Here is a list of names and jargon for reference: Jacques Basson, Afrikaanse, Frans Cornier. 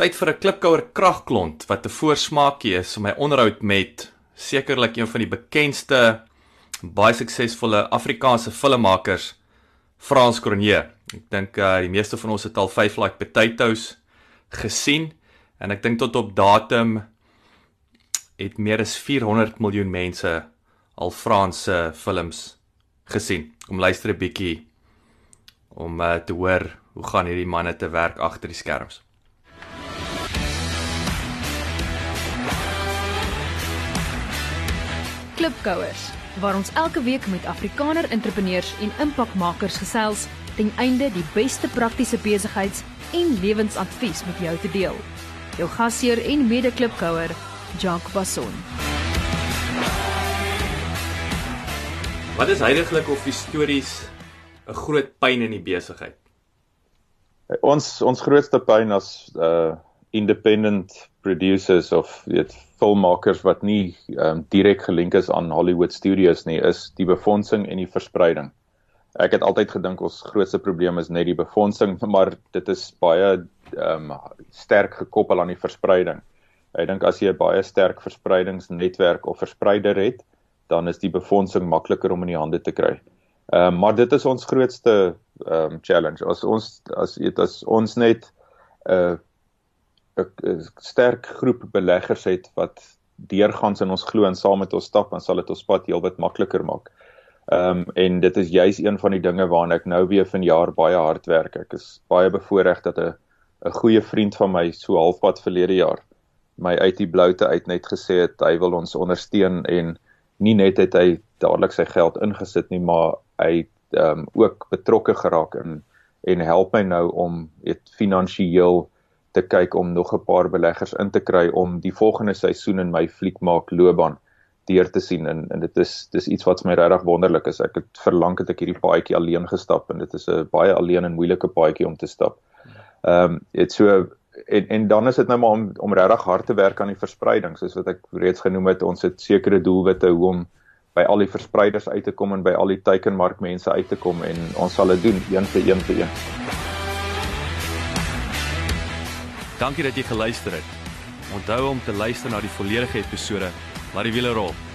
Tyd vir 'n klipkouer kragklont wat 'n voorsmaakie is om my onderhoud met sekerlik een van die bekendste, baie suksesvolle Afrikaanse filmmakers, Frans Cornier. Ek dink die meeste van ons het al 5 Like Potatoes gesien en ek dink tot op datum het meer as 400 miljoen mense al Franse films gesien. Kom luister 'n bietjie om te hoor hoe gaan hierdie manne te werk agter die skerms. Klipkouers, waar ons elke week met Afrikaner entrepreneurs en impakmakers gesels ten einde die beste praktiese besigheids- en lewensadvies met jou te deel. Jou gasheer en mede-klipkouer, Jacques Basson. Wat is heiliglik of histories 'n groot pyn in die besigheid? Ons grootste pyn as independent producers of filmmakers wat nie direk gelink is aan Hollywood studios nie, is die befondsing en die verspreiding. Ek het altyd gedink ons grootste probleem is net die befondsing, maar dit is baie sterk gekoppel aan die verspreiding. Ek dink as jy 'n baie sterk verspreidingsnetwerk of verspreider het, dan is die befondsing makliker om in die hande te kry. Maar dit is ons grootste challenge. As ons net 'n sterk groep beleggers het wat deurgaans in ons glo en saam met ons stap, dan sal dit ons pad heelwat makliker maak. En dit is juis een van die dinge waaraan ek nou weer vanjaar baie hard werk. Ek is baie bevoorreg dat 'n goeie vriend van my so halfpad verlede jaar my uit die bloute uit net gesê het, hy wil ons ondersteun, en nie net het hy dadelik sy geld ingesit nie, maar hy het ook betrokke geraak en help my nou om finansiëel te kyk om nog 'n paar beleggers in te kry om die volgende seisoen in my fliekmaak loopbaan deur te sien, en dit is iets wat my regtig wonderlik is. Ek het verlang dat ek hierdie paadjie alleen gestap, en dit is 'n baie alleen en moeilike paadjie om te stap. En dan is dit nou maar om regtig hard te werk aan die verspreiding, soos wat ek reeds genoem het. Ons het sekere doelwitte hoe om by al die verspreiders uit te kom en by al die teikenmarkmense uit te kom, en ons sal dit doen, een vir een. Dankie dat jy geluister het. Onthou om te luister na die volledige episode. Laat die wiele rol.